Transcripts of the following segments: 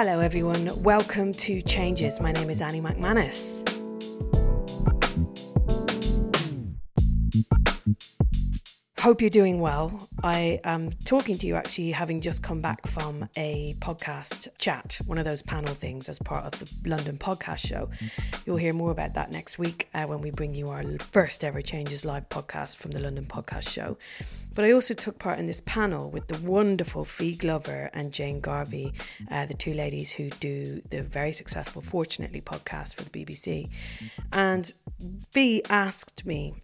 Hello everyone, welcome to Changes. My name is Annie McManus. Hope you're doing well. I am talking to you actually having just come back from a podcast chat, one of those panel things as part of the London Podcast Show. You'll hear more about that next week when we bring you our first ever Changes live podcast from the London Podcast Show. But I also took part in this panel with the wonderful Fee Glover and Jane Garvey, the two ladies who do the very successful Fortunately podcast for the BBC. And Fee asked me,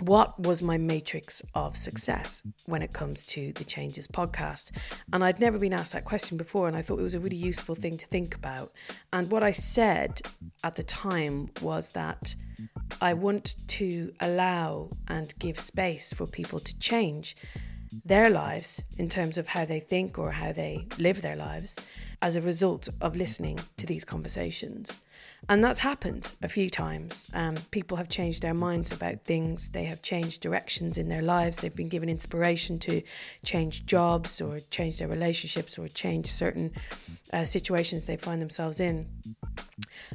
what was my matrix of success when it comes to the Changes podcast? And I'd never been asked that question before, and I thought it was a really useful thing to think about. And what I said at the time was that I want to allow and give space for people to change their lives in terms of how they think or how they live their lives as a result of listening to these conversations. And that's happened a few times. People have changed their minds about things. They have changed directions in their lives. They've been given inspiration to change jobs or change their relationships or change certain situations they find themselves in.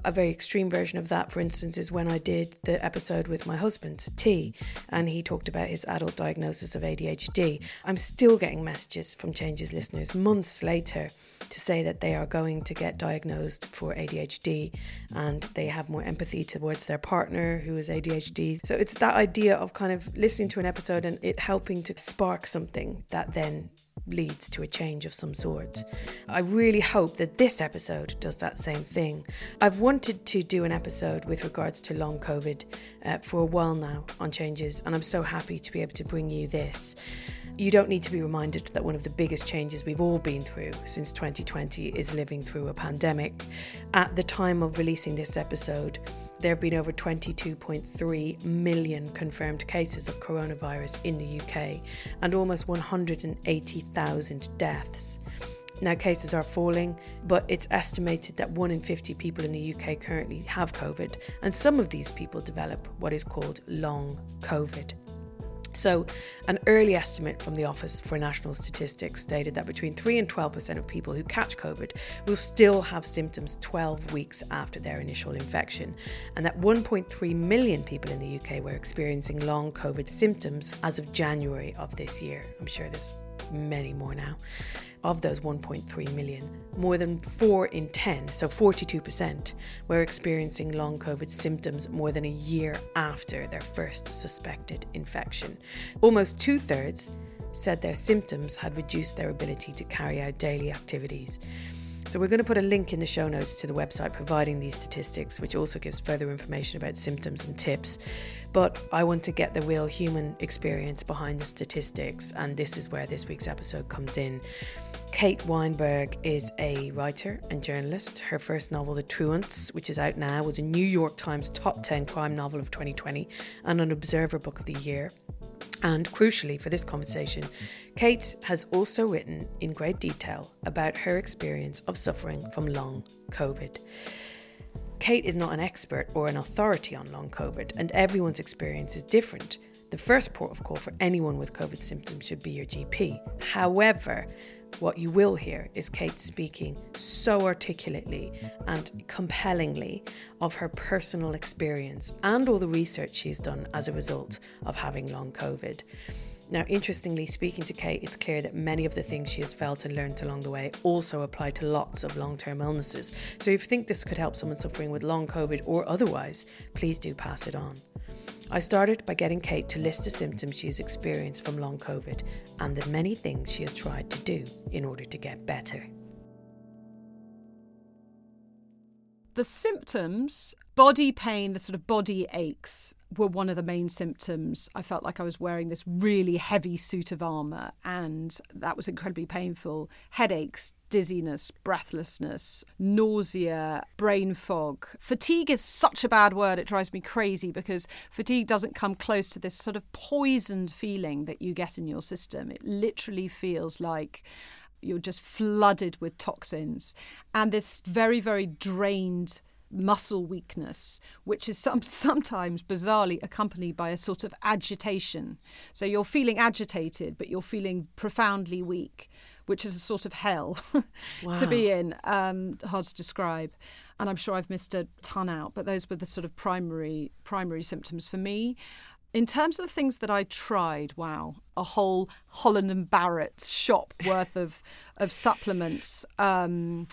A very extreme version of that, for instance, is when I did the episode with my husband, T, and he talked about his adult diagnosis of ADHD. I'm still getting messages from Changes listeners months later to say that they are going to get diagnosed for ADHD and they have more empathy towards their partner who is ADHD. So it's that idea of kind of listening to an episode and it helping to spark something that then leads to a change of some sort. I really hope that this episode does that same thing. I've wanted to do an episode with regards to long COVID for a while now on Changes, and I'm so happy to be able to bring you this. You don't need to be reminded that one of the biggest changes we've all been through since 2020 is living through a pandemic. At the time of releasing this episode, there have been over 22.3 million confirmed cases of coronavirus in the UK and almost 180,000 deaths. Now, cases are falling, but it's estimated that 1 in 50 people in the UK currently have COVID, and some of these people develop what is called long COVID. So an early estimate from the Office for National Statistics stated that between 3 and 12% of people who catch COVID will still have symptoms 12 weeks after their initial infection, and that 1.3 million people in the UK were experiencing long COVID symptoms as of January of this year. I'm sure there's many more now. Of those 1.3 million, more than 4 in 10, so 42%, were experiencing long COVID symptoms more than a year after their first suspected infection. Almost 2/3 said their symptoms had reduced their ability to carry out daily activities. So we're going to put a link in the show notes to the website providing these statistics, which also gives further information about symptoms and tips. But I want to get the real human experience behind the statistics, and this is where this week's episode comes in. Kate Weinberg is a writer and journalist. Her first novel, The Truants, which is out now, was a New York Times top 10 crime novel of 2020 and an Observer Book of the Year. And crucially for this conversation, Kate has also written in great detail about her experience of suffering from long COVID. Kate is not an expert or an authority on long COVID, and everyone's experience is different. The first port of call for anyone with COVID symptoms should be your GP. However, what you will hear is Kate speaking so articulately and compellingly of her personal experience and all the research she's done as a result of having long COVID. Now, interestingly, speaking to Kate, it's clear that many of the things she has felt and learned along the way also apply to lots of long-term illnesses. So if you think this could help someone suffering with long COVID or otherwise, please do pass it on. I started by getting Kate to list the symptoms she's experienced from long COVID and the many things she has tried to do in order to get better. the symptoms, body pain, the sort of body aches were one of the main symptoms. I felt like I was wearing this really heavy suit of armour, and that was incredibly painful. Headaches, dizziness, breathlessness, nausea, brain fog. Fatigue is such a bad word, it drives me crazy, because fatigue doesn't come close to this sort of poisoned feeling that you get in your system. It literally feels like you're just flooded with toxins, and this very, very drained muscle weakness, which is sometimes bizarrely accompanied by a sort of agitation. So you're feeling agitated, but you're feeling profoundly weak, which is a sort of hell wow. to be in. Hard to describe. And I'm sure I've missed a ton out, but those were the sort of primary symptoms for me. In terms of the things that I tried, wow, a whole Holland and Barrett shop worth of supplements, vitamin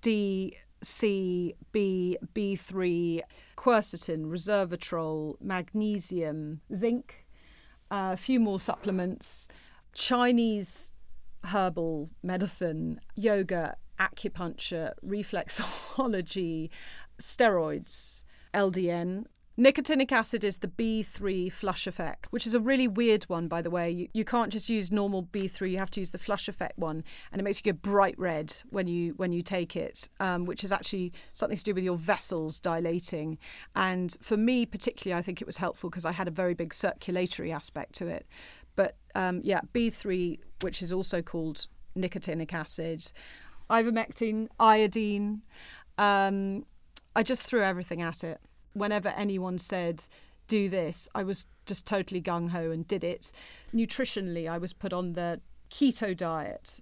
D, C, B, B3, quercetin, resveratrol, magnesium, zinc, a few more supplements, Chinese herbal medicine, yoga, acupuncture, reflexology, steroids, LDN. Nicotinic acid is the B3 flush effect, which is a really weird one, by the way. You can't just use normal B3, you have to use the flush effect one, and it makes you go bright red when you take it, which is actually something to do with your vessels dilating. And for me particularly, I think it was helpful because I had a very big circulatory aspect to it. But B3, which is also called nicotinic acid, ivermectin, iodine. I just threw everything at it. Whenever anyone said, do this, I was just totally gung-ho and did it. Nutritionally, I was put on the keto diet,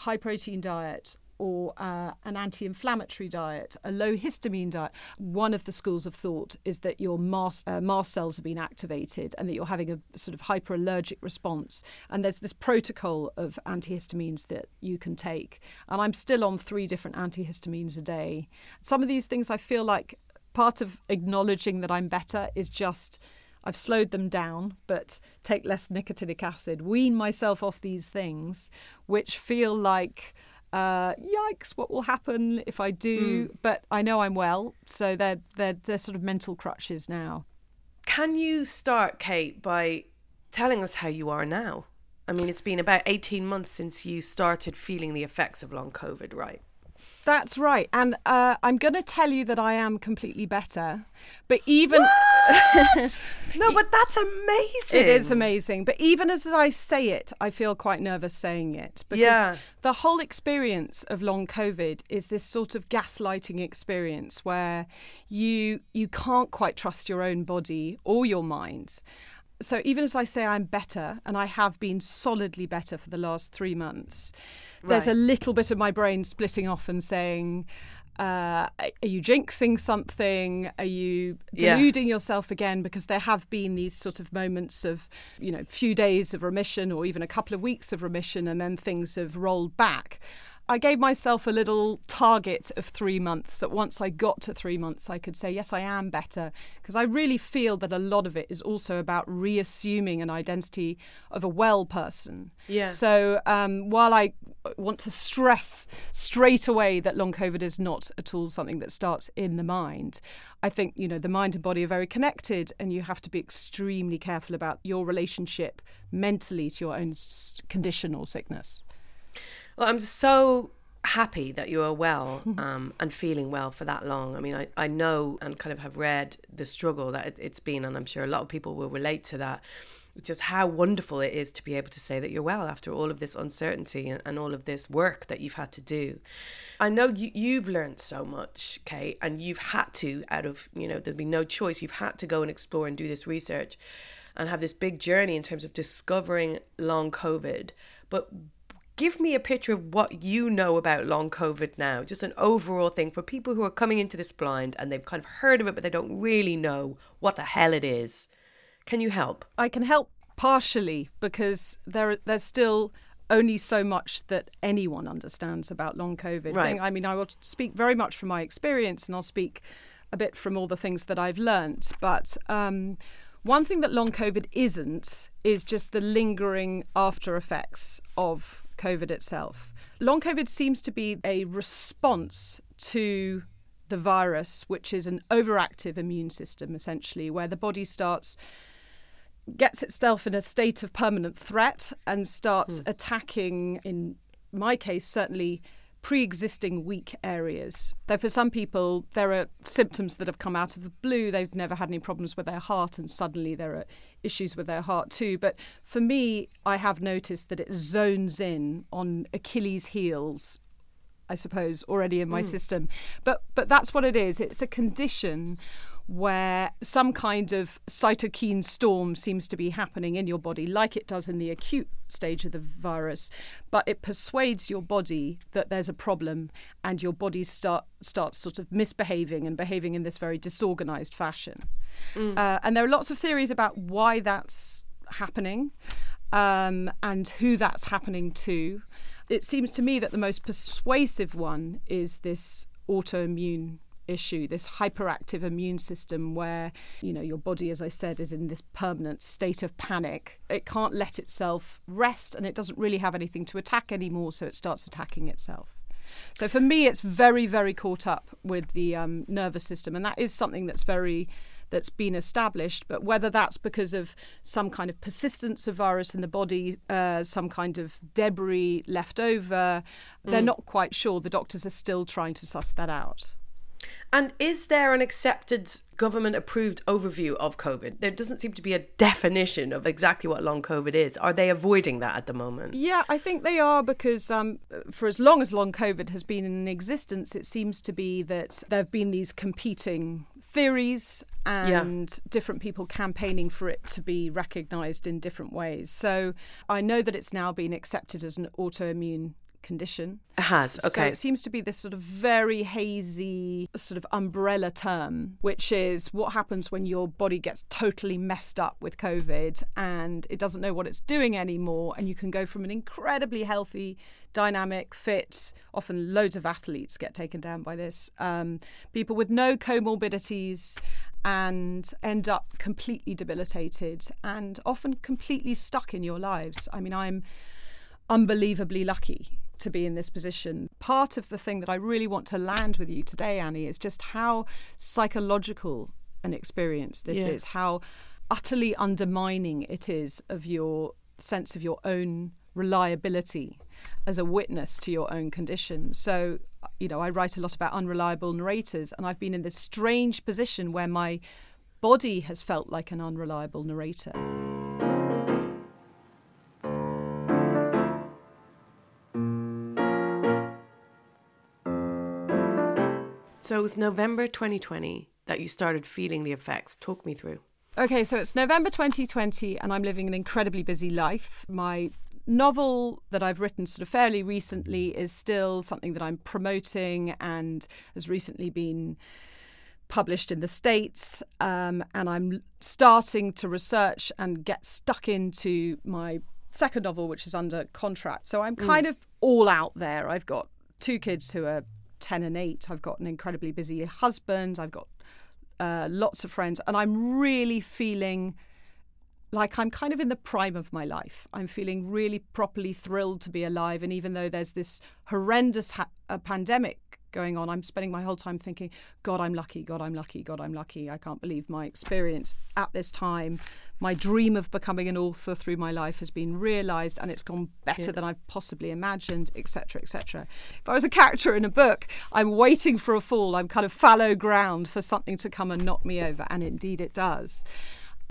high-protein diet, or an anti-inflammatory diet, a low-histamine diet. One of the schools of thought is that your mast cells have been activated and that you're having a sort of hyperallergic response. And there's this protocol of antihistamines that you can take. And I'm still on 3 different antihistamines a day. Some of these things I feel like part of acknowledging that I'm better is just I've slowed them down, but take less nicotinic acid, wean myself off these things, which feel like, yikes, what will happen if I do? But I know I'm well, so they're sort of mental crutches now. Can you start, Kate, by telling us how you are now? I mean, it's been about 18 months since you started feeling the effects of long COVID, right? That's right. And I'm going to tell you that I am completely better. But even... No, but that's amazing. It is amazing. But even as I say it, I feel quite nervous saying it. Because the whole experience of long COVID is this sort of gaslighting experience where you can't quite trust your own body or your mind. So even as I say I'm better, and I have been solidly better for the last 3 months, right, there's a little bit of my brain splitting off and saying, are you jinxing something? Are you deluding yourself again? Because there have been these sort of moments of, few days of remission or even a couple of weeks of remission, and then things have rolled back. I gave myself a little target of 3 months, that once I got to 3 months, I could say, yes, I am better. Because I really feel that a lot of it is also about reassuming an identity of a well person. Yeah. So while I want to stress straight away that long COVID is not at all something that starts in the mind, I think, the mind and body are very connected, and you have to be extremely careful about your relationship mentally to your own condition or sickness. Well, I'm so happy that you are well and feeling well for that long. I mean, I know and kind of have read the struggle that it's been, and I'm sure a lot of people will relate to that, just how wonderful it is to be able to say that you're well after all of this uncertainty and all of this work that you've had to do. I know you've learned so much, Kate, and you've had to, out of, there'd be no choice, you've had to go and explore and do this research and have this big journey in terms of discovering long COVID. But give me a picture of what you know about long COVID now, just an overall thing for people who are coming into this blind and they've kind of heard of it, but they don't really know what the hell it is. Can you help? I can help partially, because there's still only so much that anyone understands about long COVID. Right. I mean, I will speak very much from my experience, and I'll speak a bit from all the things that I've learnt. But one thing that long COVID isn't is just the lingering after effects of COVID itself. Long COVID seems to be a response to the virus, which is an overactive immune system, essentially, where the body gets itself in a state of permanent threat and starts attacking, in my case, certainly pre-existing weak areas. Though for some people, there are symptoms that have come out of the blue. They've never had any problems with their heart, and suddenly there are issues with their heart too. But for me, I have noticed that it zones in on Achilles' heels, I suppose, already in my system. But that's what it is. It's a condition where some kind of cytokine storm seems to be happening in your body, like it does in the acute stage of the virus, but it persuades your body that there's a problem, and your body starts sort of misbehaving and behaving in this very disorganized fashion. And there are lots of theories about why that's happening and who that's happening to. It seems to me that the most persuasive one is this autoimmune issue, this hyperactive immune system where, you know, your body, as I said, is in this permanent state of panic. It can't let itself rest, and it doesn't really have anything to attack anymore, so it starts attacking itself. So for me, it's very, very caught up with the nervous system, and that is something that's been established. But whether that's because of some kind of persistence of virus in the body, some kind of debris left over, they're not quite sure. The doctors are still trying to suss that out. And is there an accepted government-approved overview of COVID? There doesn't seem to be a definition of exactly what long COVID is. Are they avoiding that at the moment? Yeah, I think they are, because for as long as long COVID has been in existence, it seems to be that there have been these competing theories and different people campaigning for it to be recognised in different ways. So I know that it's now been accepted as an autoimmune condition. It has, okay. So it seems to be this sort of very hazy sort of umbrella term, which is what happens when your body gets totally messed up with COVID and it doesn't know what it's doing anymore, and you can go from an incredibly healthy, dynamic, fit, often loads of athletes get taken down by this, people with no comorbidities, and end up completely debilitated and often completely stuck in your lives. I mean, I'm unbelievably lucky to be in this position. Part of the thing that I really want to land with you today, Annie, is just how psychological an experience this is, how utterly undermining it is of your sense of your own reliability as a witness to your own condition. So, you know, I write a lot about unreliable narrators, and I've been in this strange position where my body has felt like an unreliable narrator. So it was November 2020 that you started feeling the effects. Talk me through. Okay, so it's November 2020 and I'm living an incredibly busy life. My novel that I've written sort of fairly recently is still something that I'm promoting and has recently been published in the States, and I'm starting to research and get stuck into my second novel, which is under contract. So I'm kind of all out there. I've got two kids who are 10 and 8. I've got an incredibly busy husband. I've got lots of friends. And I'm really feeling like I'm kind of in the prime of my life. I'm feeling really properly thrilled to be alive. And even though there's this horrendous pandemic going on, I'm spending my whole time thinking, God, I'm lucky. God, I'm lucky. God, I'm lucky. I can't believe my experience at this time. My dream of becoming an author through my life has been realised, and it's gone better than I've possibly imagined, etc., etc. If I was a character in a book, I'm waiting for a fall. I'm kind of fallow ground for something to come and knock me over, and indeed it does.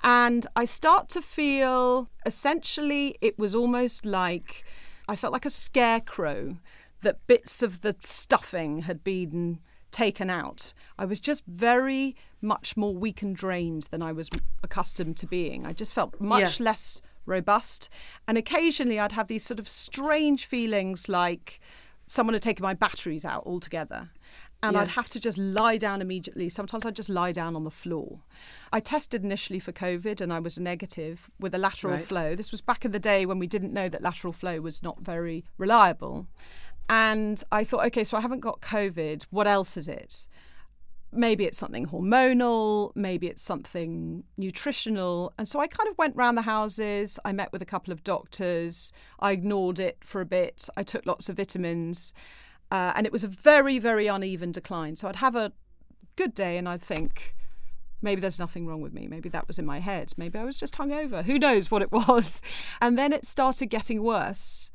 And I start to feel, essentially, it was almost like I felt like a scarecrow that bits of the stuffing had been taken out. I was just very much more weak and drained than I was accustomed to being. I just felt much less robust. And occasionally I'd have these sort of strange feelings like someone had taken my batteries out altogether. And I'd have to just lie down immediately. Sometimes I'd just lie down on the floor. I tested initially for COVID and I was negative with a lateral flow. This was back in the day when we didn't know that lateral flow was not very reliable. And I thought, okay, so I haven't got COVID. What else is it? Maybe it's something hormonal. Maybe it's something nutritional. And so I kind of went round the houses. I met with a couple of doctors. I ignored it for a bit. I took lots of vitamins. And it was a very, very uneven decline. So I'd have a good day and I'd think, maybe there's nothing wrong with me. Maybe that was in my head. Maybe I was just hungover. Who knows what it was? And then it started getting worse.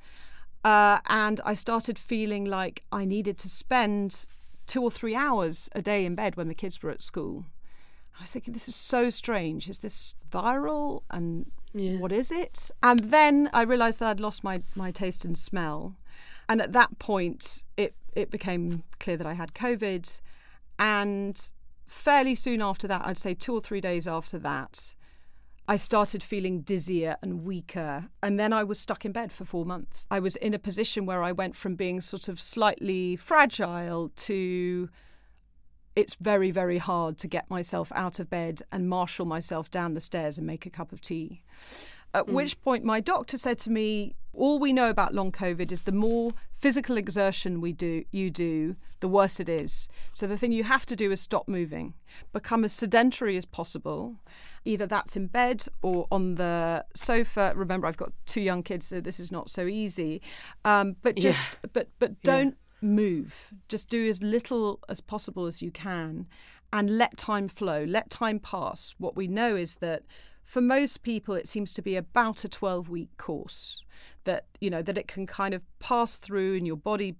And I started feeling like I needed to spend 2 or 3 hours a day in bed when the kids were at school. I was thinking, this is so strange. Is this viral? And what is it? And then I realised that I'd lost my taste and smell. And at that point, it became clear that I had COVID. And fairly soon after that, I'd say 2 or 3 days after that, I started feeling dizzier and weaker. And then I was stuck in bed for 4 months. I was in a position where I went from being sort of slightly fragile to it's very, very hard to get myself out of bed and marshal myself down the stairs and make a cup of tea. At which point my doctor said to me, all we know about long COVID is the more physical exertion you do, the worse it is. So the thing you have to do is stop moving, become as sedentary as possible. Either that's in bed or on the sofa. Remember, I've got 2 young kids, so this is not so easy. But don't move. Just do as little as possible as you can and let time flow, let time pass. What we know is that for most people, it seems to be about a 12-week course that it can kind of pass through and your body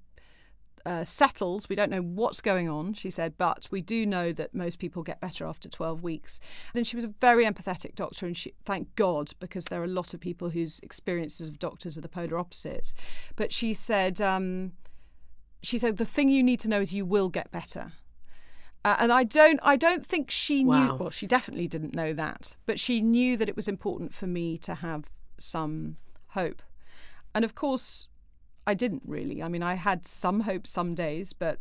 settles. We don't know what's going on, she said, but we do know that most people get better after 12 weeks. And she was a very empathetic doctor, and she, thank God, because there are a lot of people whose experiences of doctors are the polar opposite. But she said, the thing you need to know is you will get better. And I don't think she knew, well, she definitely didn't know that, but she knew that it was important for me to have some hope. And of course, I didn't really. I mean, I had some hope some days, but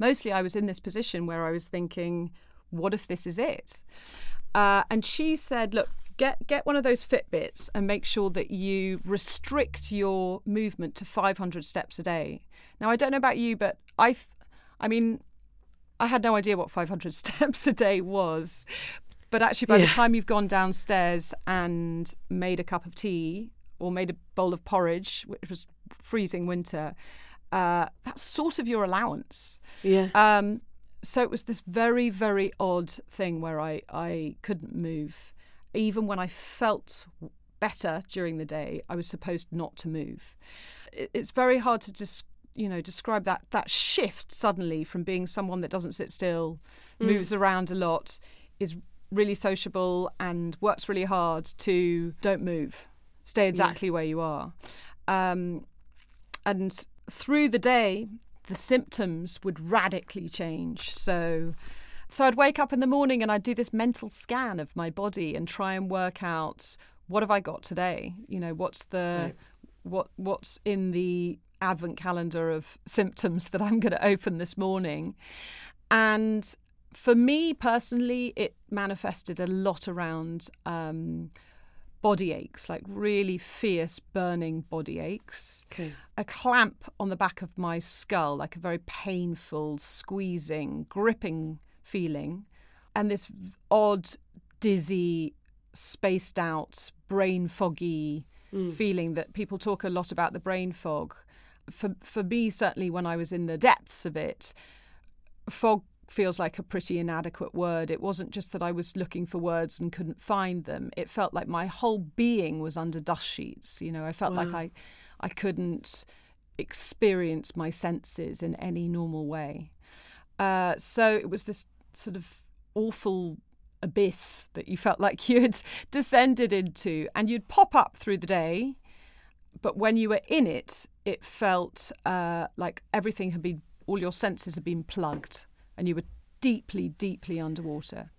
mostly I was in this position where I was thinking, what if this is it? And she said, look, get one of those Fitbits and make sure that you restrict your movement to 500 steps a day. Now, I don't know about you, but I had no idea what 500 steps a day was, but actually by the time you've gone downstairs and made a cup of tea or made a bowl of porridge, which was freezing winter, that's sort of your allowance. Yeah. So it was this very, very odd thing where I couldn't move. Even when I felt better during the day, I was supposed not to move. It's very hard to describe that shift suddenly from being someone that doesn't sit still, moves around a lot, is really sociable and works really hard to don't move, stay exactly where you are. And through the day, the symptoms would radically change. So I'd wake up in the morning and I'd do this mental scan of my body and try and work out, what have I got today? You know, what's in the advent calendar of symptoms that I'm going to open this morning. And for me personally, it manifested a lot around body aches, like really fierce burning body aches. Okay. A clamp on the back of my skull, like a very painful, squeezing, gripping feeling, and this odd, dizzy, spaced out, brain foggy feeling that people talk a lot about, the brain fog. For me, certainly when I was in the depths of it, fog feels like a pretty inadequate word. It wasn't just that I was looking for words and couldn't find them. It felt like my whole being was under dust sheets. You know, I felt like I couldn't experience my senses in any normal way. So it was this sort of awful abyss that you felt like you had descended into, and you'd pop up through the day. But when you were in it, it felt like everything had been, all your senses had been plugged, and you were deeply, deeply underwater.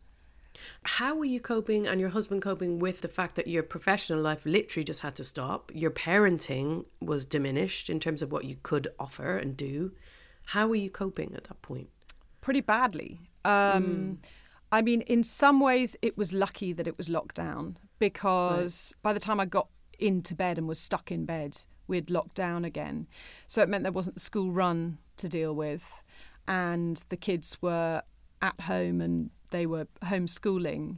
How were you coping and your husband coping with the fact that your professional life literally just had to stop? Your parenting was diminished in terms of what you could offer and do. How were you coping at that point? Pretty badly. I mean, in some ways, it was lucky that it was lockdown, because by the time I got into bed and was stuck in bed, we'd locked down again. So it meant there wasn't the school run to deal with, and the kids were at home and they were homeschooling.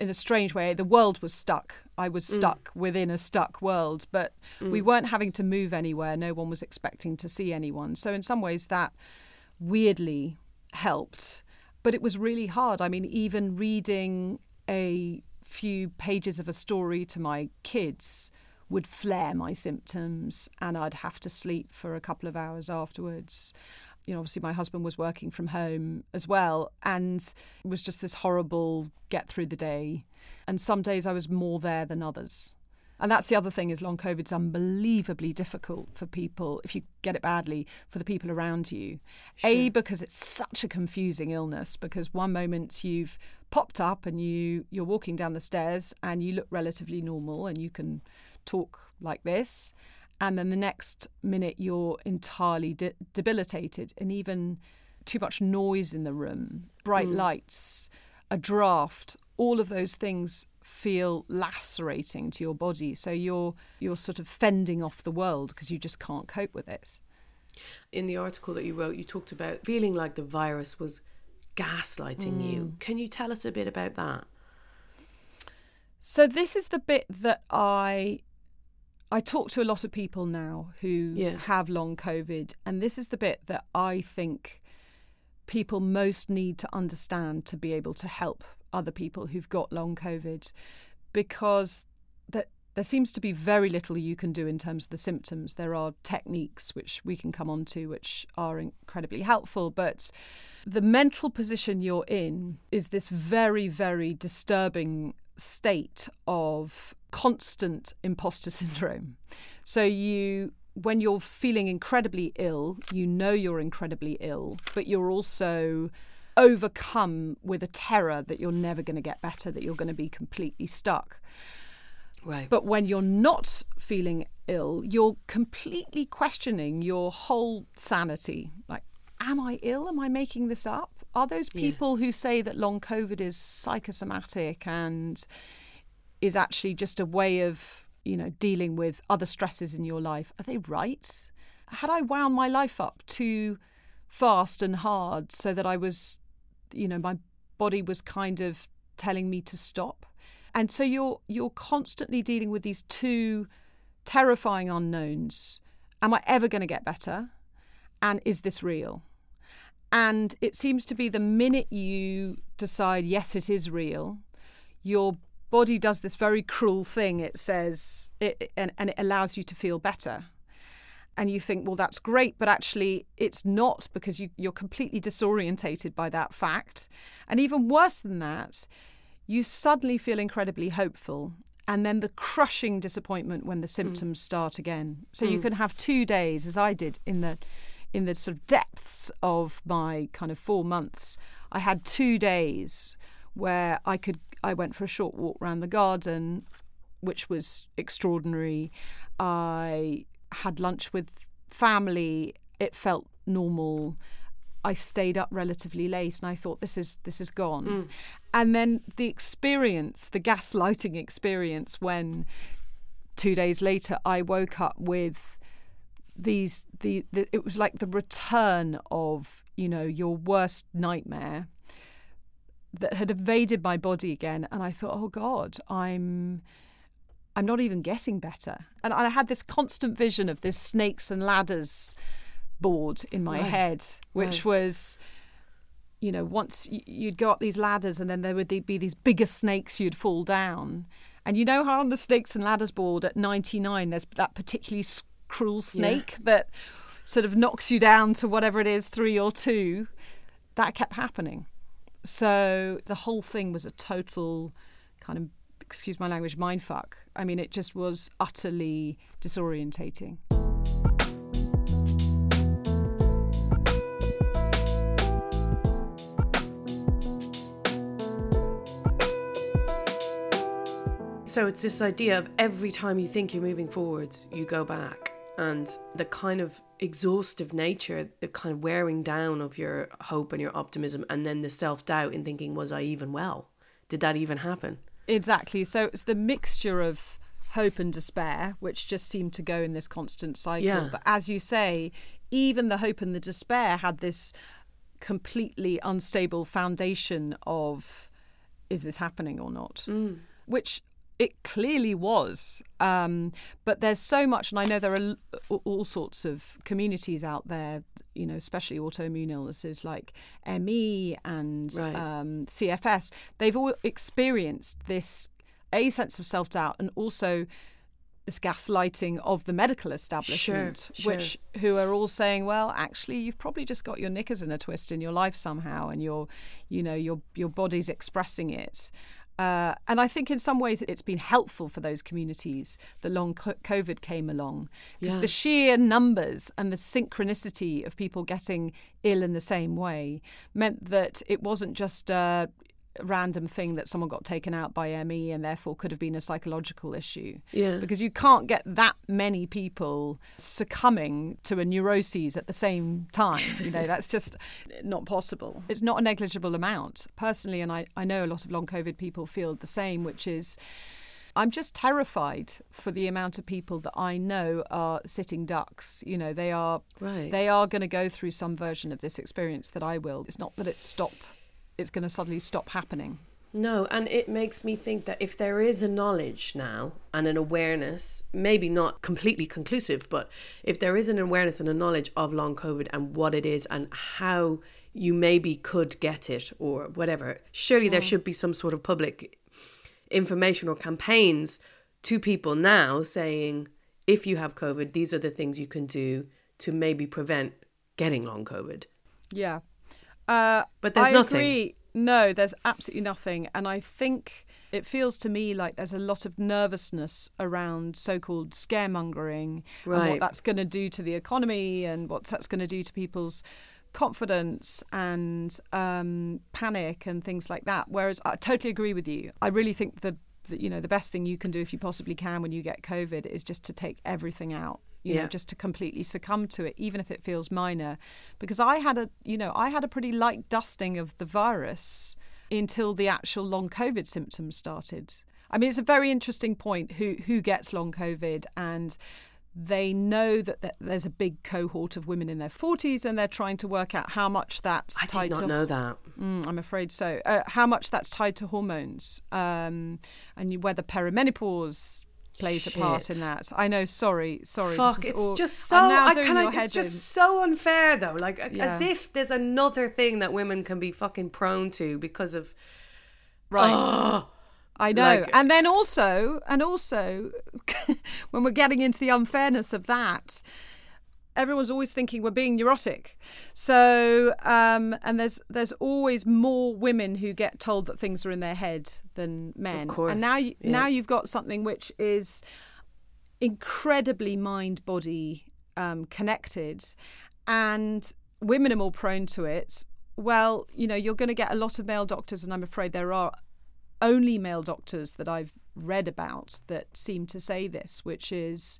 in a strange way, the world was stuck. I was stuck within a stuck world, but we weren't having to move anywhere. No one was expecting to see anyone. So in some ways that weirdly helped, but it was really hard. I mean, even reading a few pages of a story to my kids would flare my symptoms, and I'd have to sleep for a couple of hours afterwards. You know, obviously my husband was working from home as well, and it was just this horrible get through the day. And some days I was more there than others. And that's the other thing, is long COVID's unbelievably difficult for people, if you get it badly, for the people around you. Sure. A, because it's such a confusing illness, because one moment you've popped up and you're walking down the stairs and you look relatively normal and you can talk like this. And then the next minute you're entirely debilitated, and even too much noise in the room, bright lights, a draft, all of those things feel lacerating to your body. So you're sort of fending off the world because you just can't cope with it. In the article that you wrote, you talked about feeling like the virus was gaslighting you. Can you tell us a bit about that? So this is the bit that I talk to a lot of people now who have long COVID, and this is the bit that I think people most need to understand to be able to help other people who've got long COVID, because there seems to be very little you can do in terms of the symptoms. There are techniques which we can come on to which are incredibly helpful, but the mental position you're in is this very, very disturbing state of constant imposter syndrome. So when you're feeling incredibly ill, you know you're incredibly ill, but you're also overcome with a terror that you're never going to get better, that you're going to be completely stuck. Right. But when you're not feeling ill, you're completely questioning your whole sanity. Like, am I ill? Am I making this up? Are those people who say that long COVID is psychosomatic and is actually just a way of, you know, dealing with other stresses in your life, are they right? Had I wound my life up too fast and hard so that I was, you know, my body was kind of telling me to stop? And so you're constantly dealing with these two terrifying unknowns. Am I ever going to get better? And is this real? And it seems to be the minute you decide, yes, it is real, your body does this very cruel thing. It says, and it allows you to feel better. And you think, well, that's great, but actually it's not, because you're completely disorientated by that fact. And even worse than that, you suddenly feel incredibly hopeful. And then the crushing disappointment when the symptoms start again. So you can have 2 days, as I did in the sort of depths of my kind of 4 months. I had 2 days where I went for a short walk around the garden, which was extraordinary. I had lunch with family. It felt normal. I stayed up relatively late, and I thought, this is gone. And then the experience, the gaslighting experience, when 2 days later I woke up with it was like the return of, you know, your worst nightmare that had evaded my body again. And I thought, oh God, I'm not even getting better. And I had this constant vision of this snakes and ladders board in my head, which was, you know, once you'd go up these ladders and then there would be these bigger snakes you'd fall down. And you know how on the snakes and ladders board at 99, there's that particularly cruel snake that sort of knocks you down to whatever it is, 3 or 2. That kept happening. So the whole thing was a total kind of, excuse my language, mindfuck. I mean, it just was utterly disorientating. So it's this idea of every time you think you're moving forwards, you go back. And the kind of exhaustive nature, the kind of wearing down of your hope and your optimism, and then the self-doubt in thinking, was I even well? Did that even happen? Exactly. So it's the mixture of hope and despair, which just seemed to go in this constant cycle. Yeah. But as you say, even the hope and the despair had this completely unstable foundation of is this happening or not? Mm. Which it clearly was. But there's so much, and I know there are all sorts of communities out there, you know, especially autoimmune illnesses like ME and right. CFS. They've all experienced this, a sense of self-doubt and also this gaslighting of the medical establishment, sure, which sure. who are all saying, well, actually, you've probably just got your knickers in a twist in your life somehow, and your body's expressing it. And I think in some ways it's been helpful for those communities that long COVID came along, because yeah. the sheer numbers and the synchronicity of people getting ill in the same way meant that it wasn't just random thing that someone got taken out by ME and therefore could have been a psychological issue. Yeah. Because you can't get that many people succumbing to a neuroses at the same time. You know, that's just not possible. It's not a negligible amount. Personally, and I know a lot of long COVID people feel the same, which is I'm just terrified for the amount of people that I know are sitting ducks. You know, they are right. they are going to go through some version of this experience that I will. It's not that it's going to suddenly stop happening. No, and it makes me think that if there is a knowledge now and an awareness, maybe not completely conclusive, but if there is an awareness and a knowledge of long COVID and what it is and how you maybe could get it or whatever, surely there should be some sort of public information or campaigns to people now saying, if you have COVID, these are the things you can do to maybe prevent getting long COVID. Yeah. But there's nothing. I agree. No, there's absolutely nothing. And I think it feels to me like there's a lot of nervousness around so-called scaremongering right. and what that's going to do to the economy and what that's going to do to people's confidence and panic and things like that. Whereas I totally agree with you. I really think the best thing you can do if you possibly can when you get COVID is just to take everything out. You yeah. know, just to completely succumb to it, even if it feels minor. Because I had a pretty light dusting of the virus until the actual long COVID symptoms started. I mean, it's a very interesting point who gets long COVID, and they know that there's a big cohort of women in their 40s, and they're trying to work out how much that's tied to... I did not know that. I'm afraid so. How much that's tied to hormones, and whether perimenopause plays Shit. A part in that. I know, sorry. Fuck, it's all, just so... it's just so unfair, though. Like, yeah. as if there's another thing that women can be fucking prone to because of... Right. Oh, I know. Like, and then also, when we're getting into the unfairness of that, everyone's always thinking we're being neurotic. So, and there's always more women who get told that things are in their head than men. Of course. And now you've got something which is incredibly mind-body connected, and women are more prone to it. Well, you know, you're going to get a lot of male doctors, and I'm afraid there are only male doctors that I've read about that seem to say this, which is...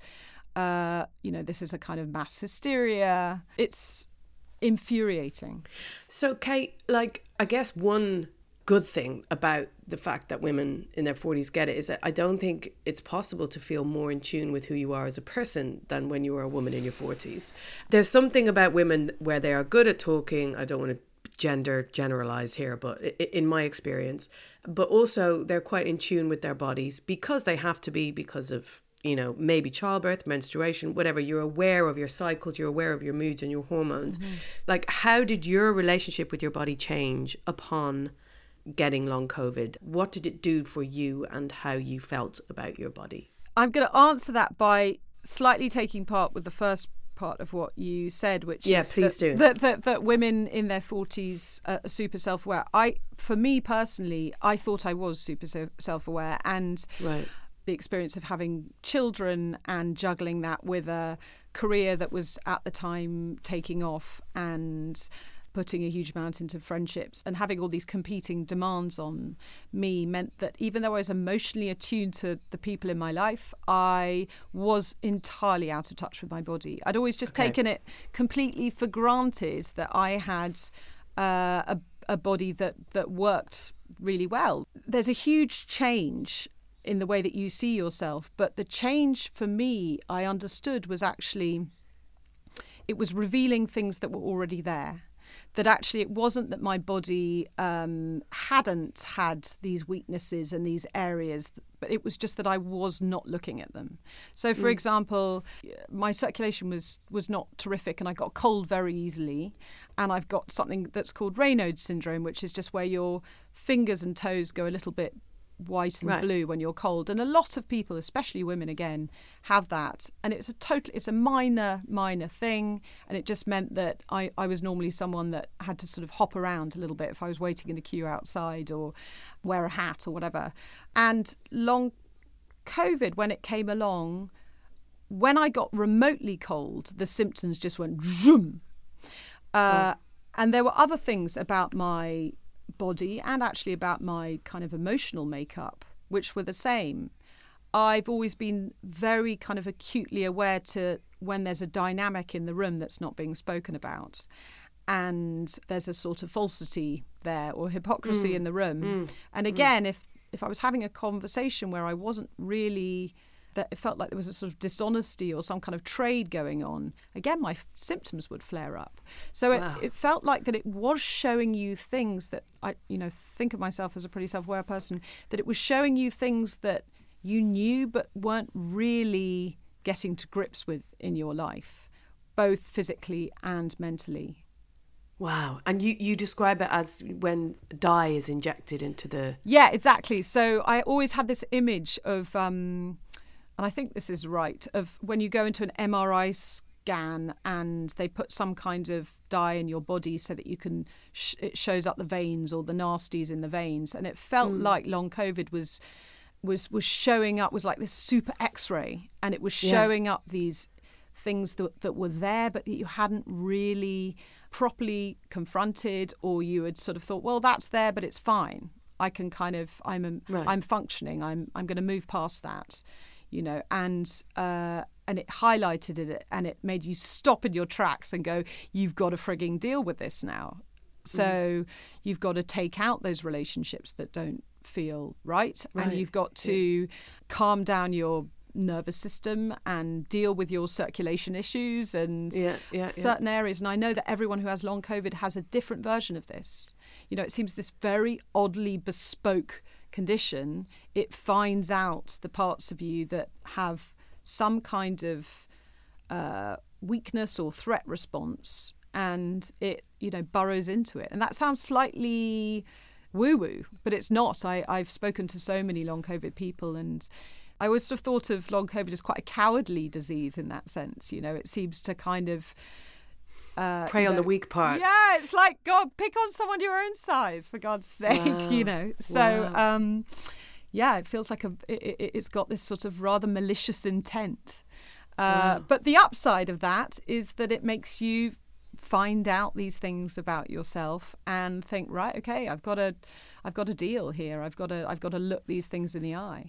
you know, this is a kind of mass hysteria. It's infuriating. So, Kate, like, I guess one good thing about the fact that women in their 40s get it is that I don't think it's possible to feel more in tune with who you are as a person than when you are a woman in your 40s. There's something about women where they are good at talking. I don't want to generalize here, but in my experience, but also they're quite in tune with their bodies because they have to be because of, you know, maybe childbirth, menstruation, whatever. You're aware of your cycles, you're aware of your moods and your hormones. Mm-hmm. Like, how did your relationship with your body change upon getting long COVID? What did it do for you and how you felt about your body? I'm going to answer that by slightly taking part with the first part of what you said, which is that women in their 40s are super self-aware. For me personally, I thought I was super self-aware, and... Right. the experience of having children and juggling that with a career that was at the time taking off and putting a huge amount into friendships and having all these competing demands on me meant that even though I was emotionally attuned to the people in my life, I was entirely out of touch with my body. I'd always just taken it completely for granted that I had a body that worked really well. There's a huge change in the way that you see yourself. But the change for me, I understood, was actually, it was revealing things that were already there. that actually it wasn't that my body hadn't had these weaknesses and these areas, but it was just that I was not looking at them. So, for example, my circulation was not terrific and I got cold very easily. And I've got something that's called Raynaud's syndrome, which is just where your fingers and toes go a little bit white and blue when you're cold. And a lot of people, especially women again, have that. And it's a minor thing. And it just meant that I was normally someone that had to sort of hop around a little bit if I was waiting in a queue outside or wear a hat or whatever. And long COVID, when it came along, when I got remotely cold, the symptoms just went zoom. And there were other things about my body and actually about my kind of emotional makeup, which were the same. I've always been very kind of acutely aware to when there's a dynamic in the room that's not being spoken about. And there's a sort of falsity there or hypocrisy in the room. And again, if I was having a conversation where I wasn't really, that it felt like there was a sort of dishonesty or some kind of trade going on, again, my symptoms would flare up. So it felt like that it was showing you things that I, think of myself as a pretty self-aware person, that it was showing you things that you knew but weren't really getting to grips with in your life, both physically and mentally. Wow. And you describe it as when dye is injected into the... Yeah, exactly. So I always had this image of... and I think this is right, of when you go into an MRI scan and they put some kind of dye in your body so that you can it shows up the veins or the nasties in the veins. And it felt like long COVID was showing up, was like this super X-ray, and it was showing up these things that were there but that you hadn't really properly confronted, or you had sort of thought, well, that's there, but it's fine. I can kind of, I'm functioning. I'm going to move past that. And it highlighted it and it made you stop in your tracks and go, you've got to frigging deal with this now. So you've got to take out those relationships that don't feel right. And you've got to calm down your nervous system and deal with your circulation issues and certain areas. And I know that everyone who has long COVID has a different version of this. It seems this very oddly bespoke condition, it finds out the parts of you that have some kind of weakness or threat response, and it burrows into it. And that sounds slightly woo-woo, but it's not. I've spoken to so many long COVID people, and I always sort of thought of long COVID as quite a cowardly disease in that sense. It seems to kind of prey on the weak parts. Yeah, it's like, God, pick on someone your own size, for God's sake. Wow. It feels like it's got this sort of rather malicious intent. But the upside of that is that it makes you find out these things about yourself and think, right, okay, I've got a deal here. I've got to look these things in the eye.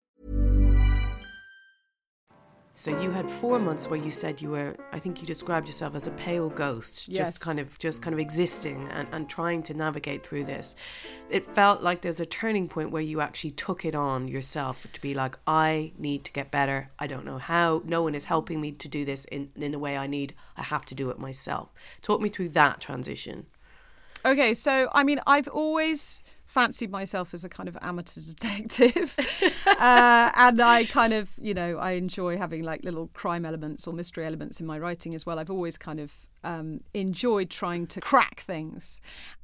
So you had 4 months where you said you were, I think you described yourself as a pale ghost, yes, just kind of existing and trying to navigate through this. It felt like there's a turning point where you actually took it on yourself to be like, I need to get better. I don't know how. No one is helping me to do this in the way I need. I have to do it myself. Talk me through that transition. Okay, so I mean, I've always fancied myself as a kind of amateur detective and I kind of, you know, I enjoy having like little crime elements or mystery elements in my writing as well. I've always kind of enjoyed trying to crack things.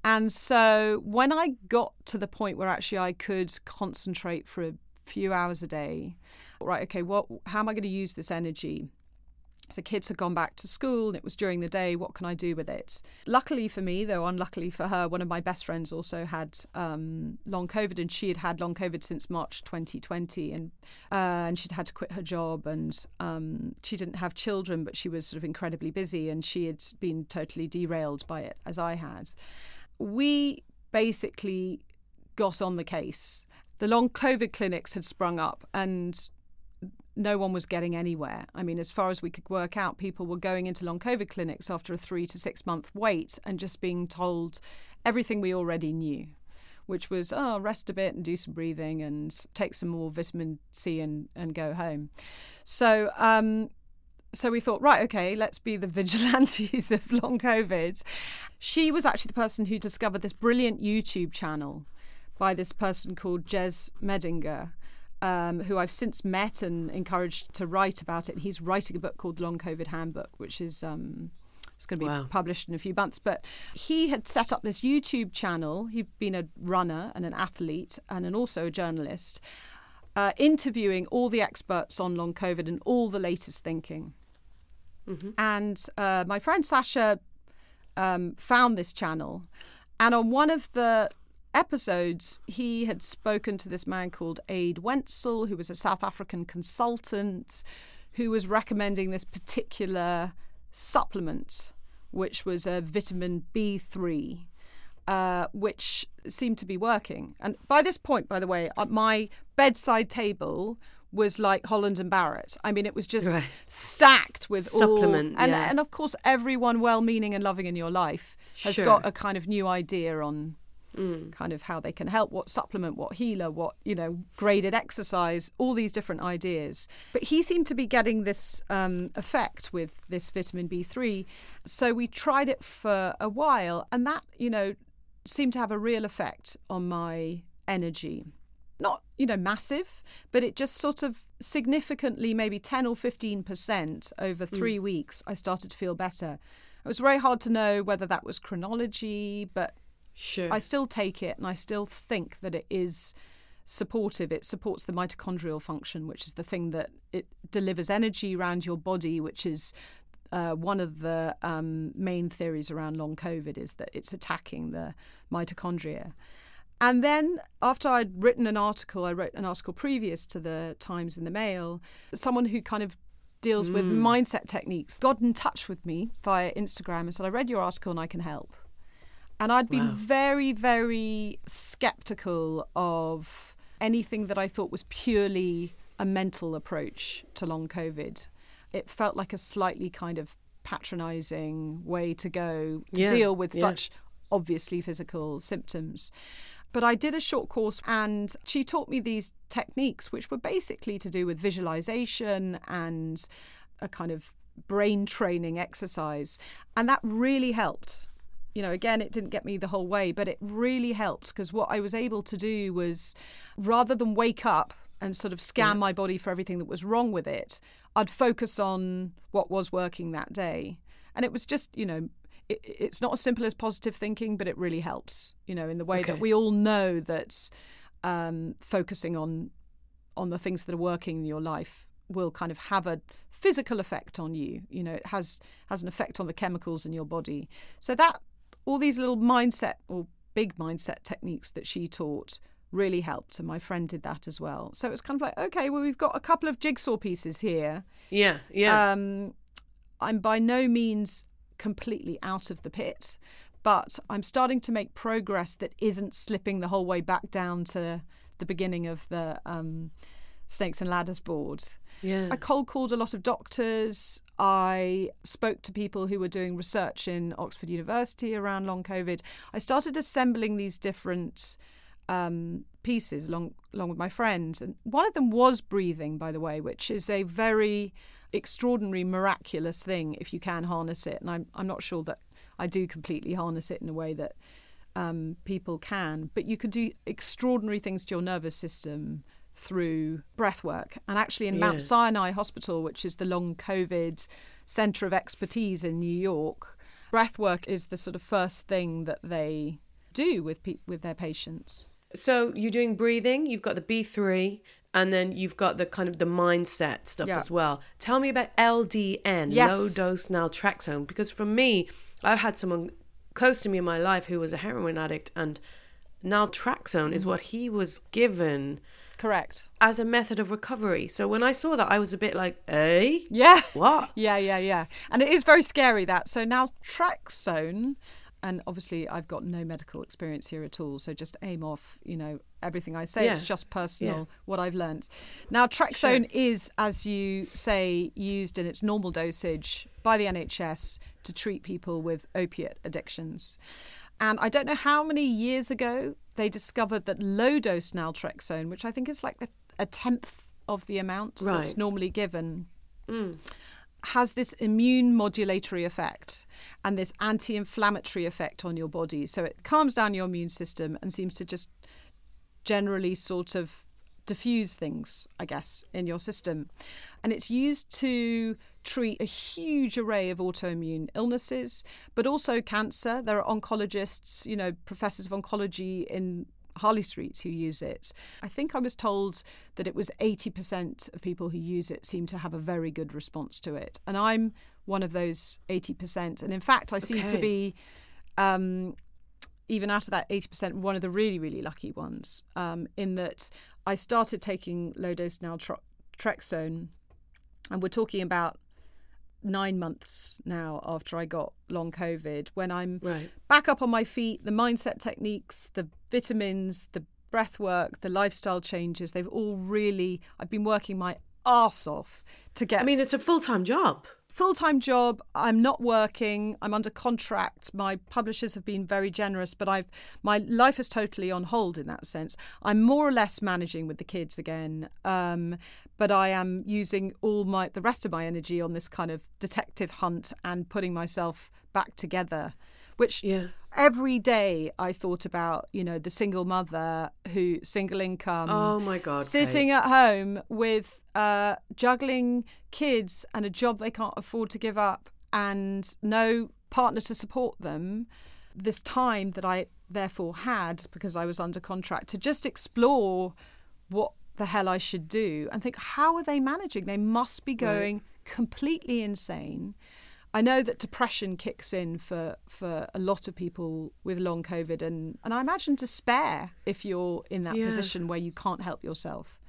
And so when I got to the point where actually I could concentrate for a few hours a day, right, okay, how am I going to use this energy? So kids had gone back to school and it was during the day. What can I do with it? Luckily for me, though unluckily for her, one of my best friends also had long COVID, and she had had long COVID since March 2020 and she'd had to quit her job, and she didn't have children, but she was sort of incredibly busy and she had been totally derailed by it, as I had. We basically got on the case. The long COVID clinics had sprung up and no one was getting anywhere. I mean, as far as we could work out, people were going into long COVID clinics after a 3 to 6 month wait and just being told everything we already knew, which was, oh, rest a bit and do some breathing and take some more vitamin C and go home. So so we thought, right, okay, let's be the vigilantes of long COVID. She was actually the person who discovered this brilliant YouTube channel by this person called Jez Medinger, who I've since met and encouraged to write about it. And he's writing a book called Long COVID Handbook, which is it's going to be published in a few months. But he had set up this YouTube channel. He'd been a runner and an athlete and also a journalist, interviewing all the experts on long COVID and all the latest thinking. Mm-hmm. And my friend Sasha found this channel. And on one of the episodes, he had spoken to this man called Ade Wentzel, who was a South African consultant, who was recommending this particular supplement, which was a vitamin B3, which seemed to be working. And by this point, by the way, my bedside table was like Holland and Barrett. I mean, it was just stacked with supplement, and of course, everyone well-meaning and loving in your life has got a kind of new idea on kind of how they can help, what supplement, what healer, what, you know, graded exercise, all these different ideas. But he seemed to be getting this effect with this vitamin B3. So we tried it for a while, and that, you know, seemed to have a real effect on my energy. Not, you know, massive, but it just sort of significantly, maybe 10 or 15% over 3 weeks, I started to feel better. It was very hard to know whether that was chronology, but I still take it and I still think that it is supportive. It supports the mitochondrial function, which is the thing that it delivers energy around your body, which is one of the main theories around long COVID, is that it's attacking the mitochondria. And then after I'd written an article, I wrote an article previous to the Times and the Mail, someone who kind of deals with mindset techniques got in touch with me via Instagram and said, I read your article and I can help. And I'd been very, very sceptical of anything that I thought was purely a mental approach to long COVID. It felt like a slightly kind of patronising way to go to deal with such obviously physical symptoms. But I did a short course and she taught me these techniques, which were basically to do with visualisation and a kind of brain training exercise. And that really helped. You know, again, it didn't get me the whole way, but it really helped, because what I was able to do was, rather than wake up and sort of scan my body for everything that was wrong with it, I'd focus on what was working that day. And it was just, you know, it's not as simple as positive thinking, but it really helps, you know, in the way that we all know that focusing on the things that are working in your life will kind of have a physical effect on you. You know, it has an effect on the chemicals in your body. So that, all these little mindset or big mindset techniques that she taught really helped. And my friend did that as well. So it's kind of like, okay, well, we've got a couple of jigsaw pieces here. Yeah, yeah. I'm by no means completely out of the pit, but I'm starting to make progress that isn't slipping the whole way back down to the beginning of snakes and ladders board. Yeah. I cold called a lot of doctors. I spoke to people who were doing research in Oxford University around long COVID. I started assembling these different pieces along with my friend. And one of them was breathing, by the way, which is a very extraordinary, miraculous thing if you can harness it. And I'm not sure that I do completely harness it in a way that people can. But you can do extraordinary things to your nervous system through breath work. And actually in Mount Sinai Hospital, which is the long COVID centre of expertise in New York, breath work is the sort of first thing that they do with their patients. So you're doing breathing, you've got the B3, and then you've got the kind of the mindset stuff as well. Tell me about LDN, low-dose naltrexone, because for me, I've had someone close to me in my life who was a heroin addict, and naltrexone is what he was given. Correct. As a method of recovery. So when I saw that, I was a bit like, eh? Yeah. What? Yeah. And it is very scary, that. So naltrexone, and obviously I've got no medical experience here at all, so just aim off, everything I say is just personal, what I've learnt. Naltrexone is, as you say, used in its normal dosage by the NHS to treat people with opiate addictions. And I don't know how many years ago they discovered that low-dose naltrexone, which I think is like a tenth of the amount that's normally given, has this immune modulatory effect and this anti-inflammatory effect on your body. So it calms down your immune system and seems to just generally sort of diffuse things, I guess, in your system. And it's used to treat a huge array of autoimmune illnesses, but also cancer. There are oncologists, professors of oncology in Harley Street who use it. I think I was told that it was 80% of people who use it seem to have a very good response to it. And I'm one of those 80%. And in fact, I seem to be, even out of that 80%, one of the really, really lucky ones, in that I started taking low-dose naltrexone, and we're talking about 9 months now after I got long COVID, when I'm back up on my feet. The mindset techniques, the vitamins, the breath work, the lifestyle changes, they've all really, I've been working my arse off to get... I mean, it's a full-time job. I'm not working. I'm under contract. My publishers have been very generous, but my life is totally on hold in that sense. I'm more or less managing with the kids again, but I am using all the rest of my energy on this kind of detective hunt and putting myself back together, which every day I thought about, the single mother who single income. Oh my God, sitting at home with juggling kids and a job they can't afford to give up and no partner to support them. This time that I therefore had, because I was under contract, to just explore what the hell I should do and think, how are they managing? They must be going completely insane. I know that depression kicks in for a lot of people with long COVID and I imagine despair if you're in that position where you can't help yourself.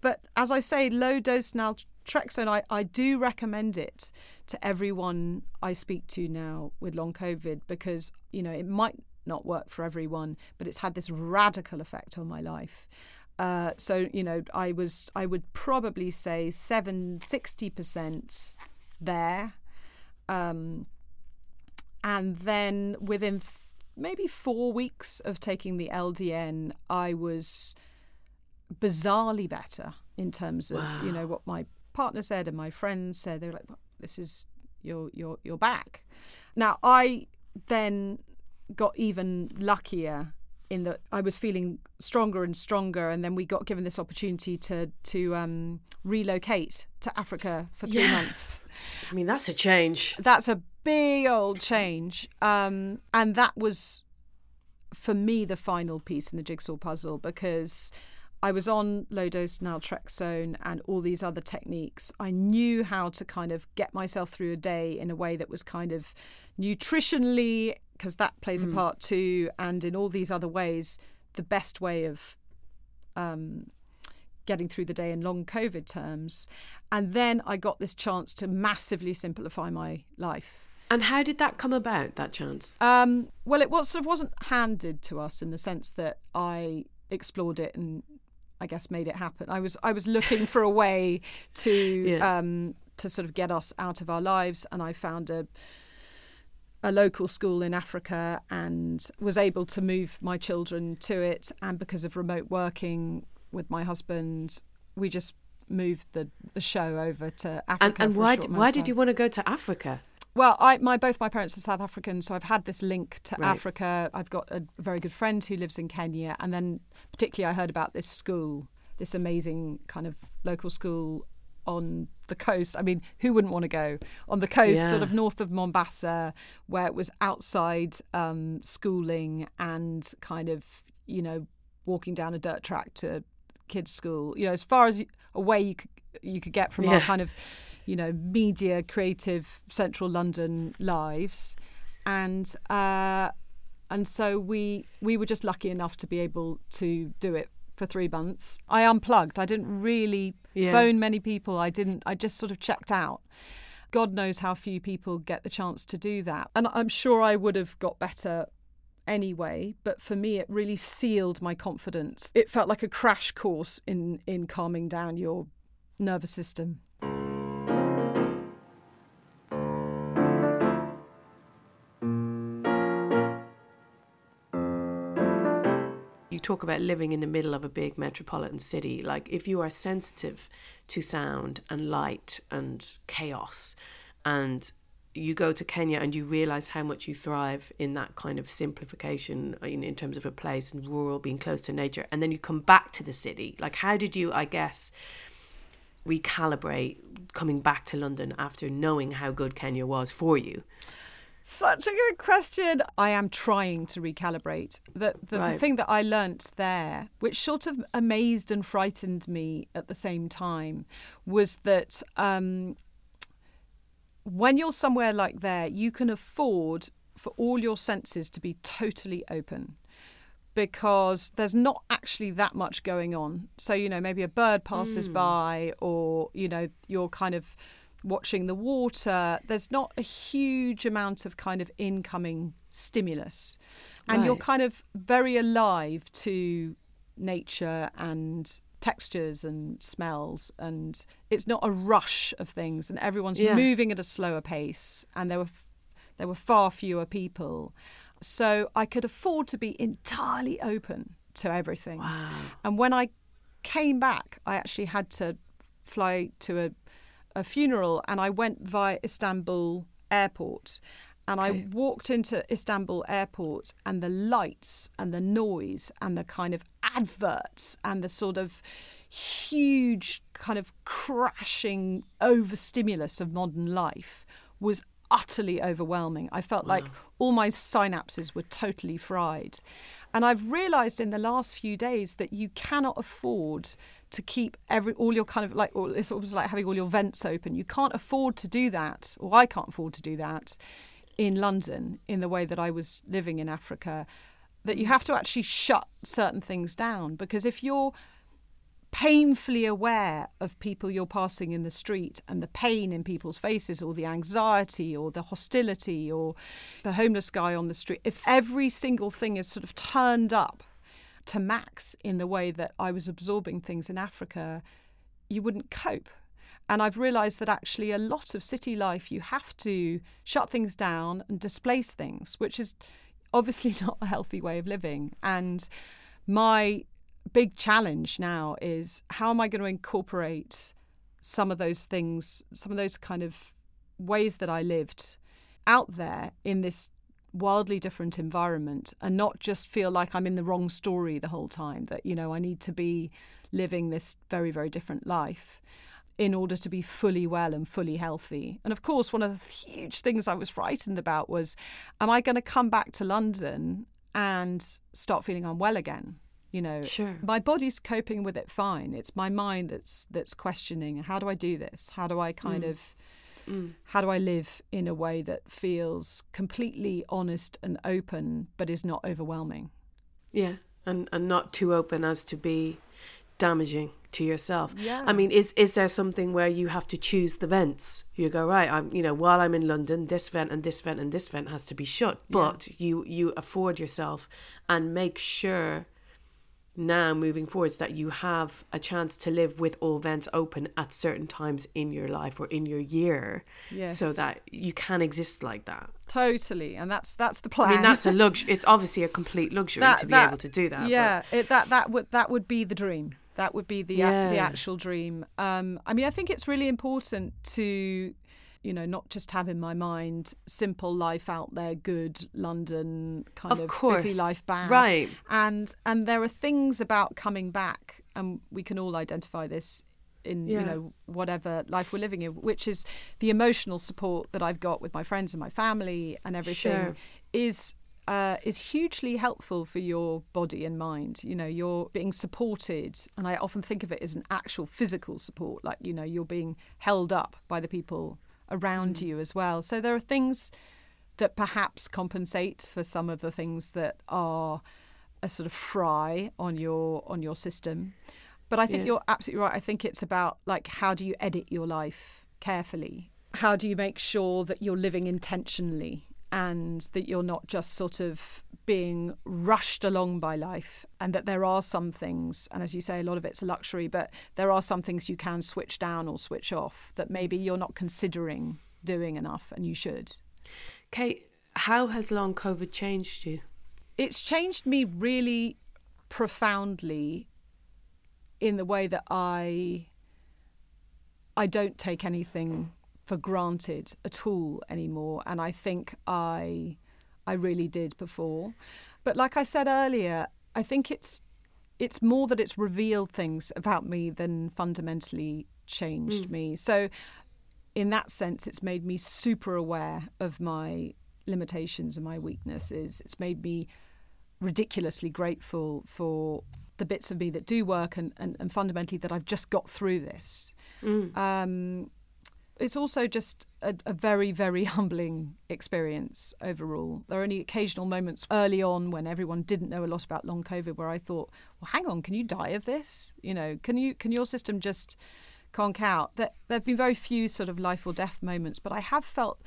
But as I say, low-dose naltrexone, I do recommend it to everyone I speak to now with long COVID because, it might not work for everyone, but it's had this radical effect on my life. I would probably say 60% there. And then within maybe 4 weeks of taking the LDN, I was bizarrely better in terms of, what my partner said and my friends said. They were like, well, this is, you're back. Now, I then got even luckier in that I was feeling stronger and stronger. And then we got given this opportunity to relocate to Africa for 3 months. I mean, that's a change. That's a big old change. And that was, for me, the final piece in the jigsaw puzzle, because I was on low-dose naltrexone and all these other techniques. I knew how to kind of get myself through a day in a way that was kind of nutritionally, because that plays a part too, and in all these other ways, the best way of getting through the day in long COVID terms. And then I got this chance to massively simplify my life. And how did that come about, that chance? Well, it wasn't handed to us in the sense that I explored it and I guess, made it happen. I was looking for a way to sort of get us out of our lives, and I found a local school in Africa and was able to move my children to it. And because of remote working with my husband, we just moved the show over to Africa. And why did you want to go to Africa? Well, both my parents are South African, so I've had this link to Africa. I've got a very good friend who lives in Kenya, and then particularly I heard about this school, this amazing kind of local school on the coast. I mean, who wouldn't want to go on the coast, sort of north of Mombasa, where it was outside schooling and kind of, walking down a dirt track to kids' school. As far as away you could get from our kind of, media, creative, central London lives. And so we were just lucky enough to be able to do it for 3 months. I unplugged. I didn't really phone many people. I just sort of checked out. God knows how few people get the chance to do that. And I'm sure I would have got better anyway, but for me, it really sealed my confidence. It felt like a crash course in calming down your nervous system. You talk about living in the middle of a big metropolitan city. Like, if you are sensitive to sound and light and chaos, and you go to Kenya and you realize how much you thrive in that kind of simplification in terms of a place and rural, being close to nature, and then you come back to the city. Like, how did you, I guess, recalibrate coming back to London after knowing how good Kenya was for you? Such a good question. I am trying to recalibrate. The thing that I learnt there, which sort of amazed and frightened me at the same time, was that when you're somewhere like there, you can afford for all your senses to be totally open, because there's not actually that much going on. So, maybe a bird passes by, or, you're kind of watching the water. There's not a huge amount of kind of incoming stimulus, and you're kind of very alive to nature and textures and smells, and it's not a rush of things, and everyone's moving at a slower pace, and there were far fewer people, so I could afford to be entirely open to everything. Wow. And when I came back, I actually had to fly to a funeral, and I went via Istanbul Airport, and I walked into Istanbul Airport, and the lights and the noise and the kind of adverts and the sort of huge kind of crashing overstimulus of modern life was utterly overwhelming. I felt like all my synapses were totally fried. And I've realised in the last few days that you cannot afford to keep all your kind of like, or it's almost like having all your vents open. You can't afford to do that, or I can't afford to do that in London in the way that I was living in Africa, that you have to actually shut certain things down. Because if you're painfully aware of people you're passing in the street and the pain in people's faces, or the anxiety, or the hostility, or the homeless guy on the street, if every single thing is sort of turned up to max in the way that I was absorbing things in Africa, you wouldn't cope. And I've realised that actually a lot of city life, you have to shut things down and displace things, which is obviously not a healthy way of living. And my big challenge now is, how am I going to incorporate some of those things, some of those kind of ways that I lived out there in this wildly different environment, and not just feel like I'm in the wrong story the whole time, that, I need to be living this very, very different life in order to be fully well and fully healthy. And of course, one of the huge things I was frightened about was, am I going to come back to London and start feeling unwell again? Sure. My body's coping with it fine. It's my mind that's questioning, how do I do this? How do I kind of... How do I live in a way that feels completely honest and open, but is not overwhelming? Yeah, and not too open as to be damaging to yourself. Yeah. I mean, is there something where you have to choose the vents? You go, right, I'm, while I'm in London, this vent and this vent and this vent has to be shut. But you afford yourself and make sure now moving forwards that you have a chance to live with all vents open at certain times in your life or in your year. Yes. So that you can exist like that. Totally. And that's the plan. I mean, that's a luxury. It's obviously a complete luxury to be able to do that. Yeah, that would be the dream. That would be the actual dream. I mean, I think it's really important to, you know, not just have in my mind simple life out there, good London kind of busy life bad. Right. And there are things about coming back, and we can all identify this in you know, whatever life we're living in, which is the emotional support that I've got with my friends and my family and everything is hugely helpful for your body and mind. You know, you're being supported, and I often think of it as an actual physical support, like, you know, you're being held up by the people around you as well. So there are things that perhaps compensate for some of the things that are a sort of fry on your system. But I think you're absolutely right. I think it's about, like, how do you edit your life carefully? How do you make sure that you're living intentionally? And that you're not just sort of being rushed along by life, and that there are some things, and as you say, a lot of it's a luxury, but there are some things you can switch down or switch off that maybe you're not considering doing enough, and you should. Kate, how has long COVID changed you? It's changed me really profoundly in the way that I don't take anything for granted at all anymore, and I think I really did before. But like I said earlier, I think it's more that it's revealed things about me than fundamentally changed me. So in that sense, it's made me super aware of my limitations and my weaknesses. It's made me ridiculously grateful for the bits of me that do work, and fundamentally that I've just got through this. It's also just a very, very humbling experience overall. There are only occasional moments early on when everyone didn't know a lot about long COVID where I thought, well, hang on, can you die of this? You know, can your system just conk out? There have been very few sort of life or death moments, but I have felt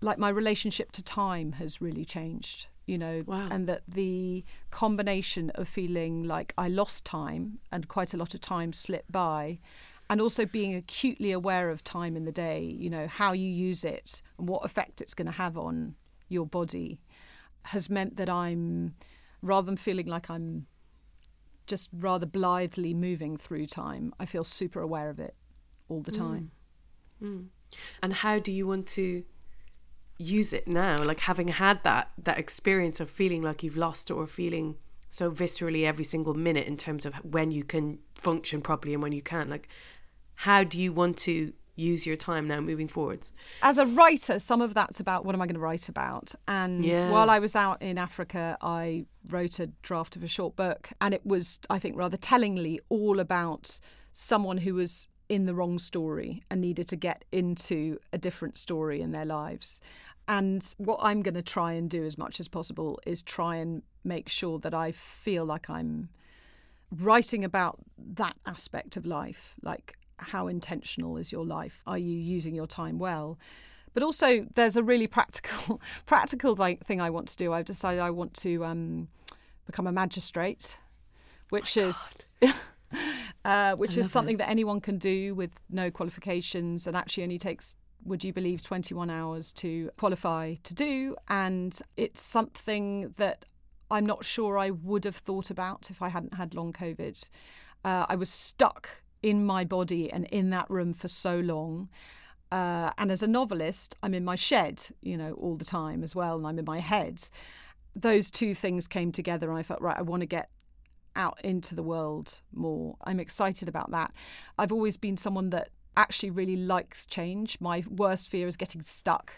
like my relationship to time has really changed, you know, and that the combination of feeling like I lost time and quite a lot of time slipped by, and also being acutely aware of time in the day, you know, how you use it and what effect it's going to have on your body, has meant that I'm, rather than feeling like I'm just rather blithely moving through time, I feel super aware of it all the time. And how do you want to use it now? Like, having had that experience of feeling like you've lost it, or feeling so viscerally every single minute in terms of when you can function properly and when you can't, like, how do you want to use your time now moving forwards? As a writer, some of that's about what am I going to write about. And while I was out in Africa, I wrote a draft of a short book, and it was, I think, rather tellingly all about someone who was in the wrong story and needed to get into a different story in their lives. And what I'm going to try and do as much as possible is try and make sure that I feel like I'm writing about that aspect of life, like, how intentional is your life? Are you using your time well? But also, there's a really practical thing I want to do. I've decided I want to become a magistrate, which is something that anyone can do with no qualifications, and actually only takes, would you believe, 21 hours to qualify to do. And it's something that I'm not sure I would have thought about if I hadn't had long COVID. I was stuck in my body and in that room for so long. And as a novelist, I'm in my shed, you know, all the time as well, and I'm in my head. Those two things came together, and I felt, right, I want to get out into the world more. I'm excited about that. I've always been someone that actually really likes change. My worst fear is getting stuck,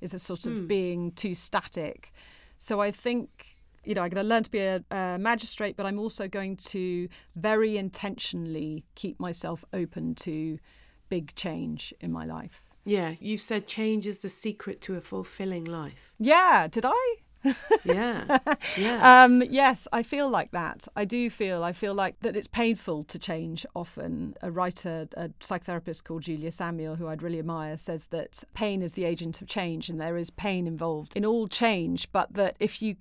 is a sort of being too static. So I think, you know, I'm going to learn to be a magistrate, but I'm also going to very intentionally keep myself open to big change in my life. Yeah, you've said change is the secret to a fulfilling life. Yeah, did I? Yeah. Yes, I feel like that. I feel like that it's painful to change often. A writer, a psychotherapist called Julia Samuel, who I'd really admire, says that pain is the agent of change, and there is pain involved in all change, but that if you're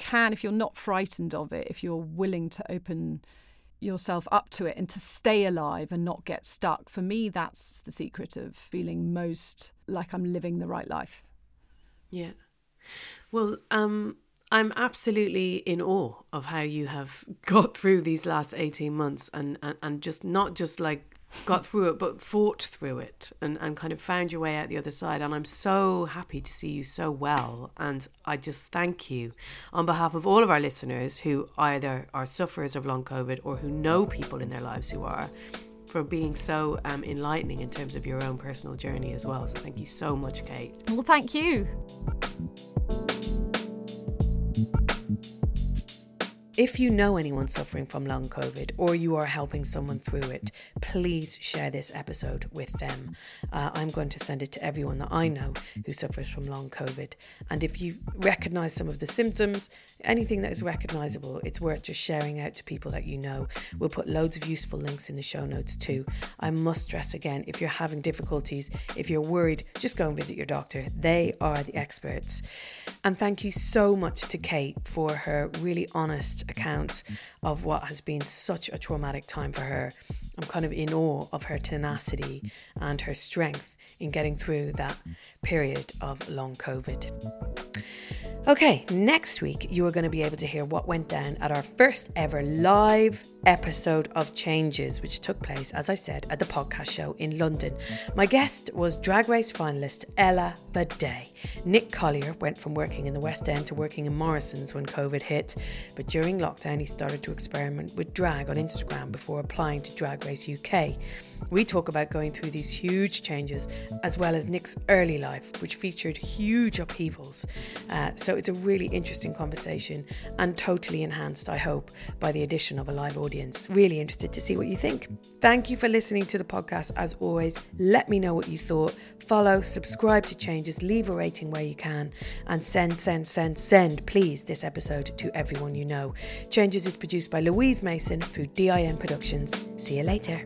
not frightened of it, if you're willing to open yourself up to it and to stay alive and not get stuck. For me, that's the secret of feeling most like I'm living the right life. Yeah. Well, I'm absolutely in awe of how you have got through these last 18 months and just not just like got through it, but fought through it and kind of found your way out the other side. And I'm so happy to see you so well. And I just thank you on behalf of all of our listeners who either are sufferers of long COVID or who know people in their lives who are, for being so enlightening in terms of your own personal journey as well. So thank you so much, Kate. Well, thank you. If you know anyone suffering from long COVID or you are helping someone through it, please share this episode with them. I'm going to send it to everyone that I know who suffers from long COVID. And if you recognise some of the symptoms, anything that is recognisable, it's worth just sharing out to people that you know. We'll put loads of useful links in the show notes too. I must stress again, if you're having difficulties, if you're worried, just go and visit your doctor. They are the experts. And thank you so much to Kate for her really honest account of what has been such a traumatic time for her. I'm kind of in awe of her tenacity and her strength in getting through that period of long COVID. Okay, next week you are going to be able to hear what went down at our first ever live episode of Changes, which took place, as I said, at the podcast show in London. My guest was drag race finalist Ella Vaday. Nick Collier went from working in the West End to working in Morrison's when COVID hit, but during lockdown he started to experiment with drag on Instagram before applying to Drag Race UK. We talk about going through these huge changes, as well as Nick's early life, which featured huge upheavals. So it's a really interesting conversation and totally enhanced, I hope, by the addition of a live audience. Really interested to see what you think. Thank you for listening to the podcast. As always, let me know what you thought. Follow, subscribe to Changes, leave a rating where you can, and send, please, this episode to everyone you know. Changes is produced by Louise Mason through DIN Productions. See you later.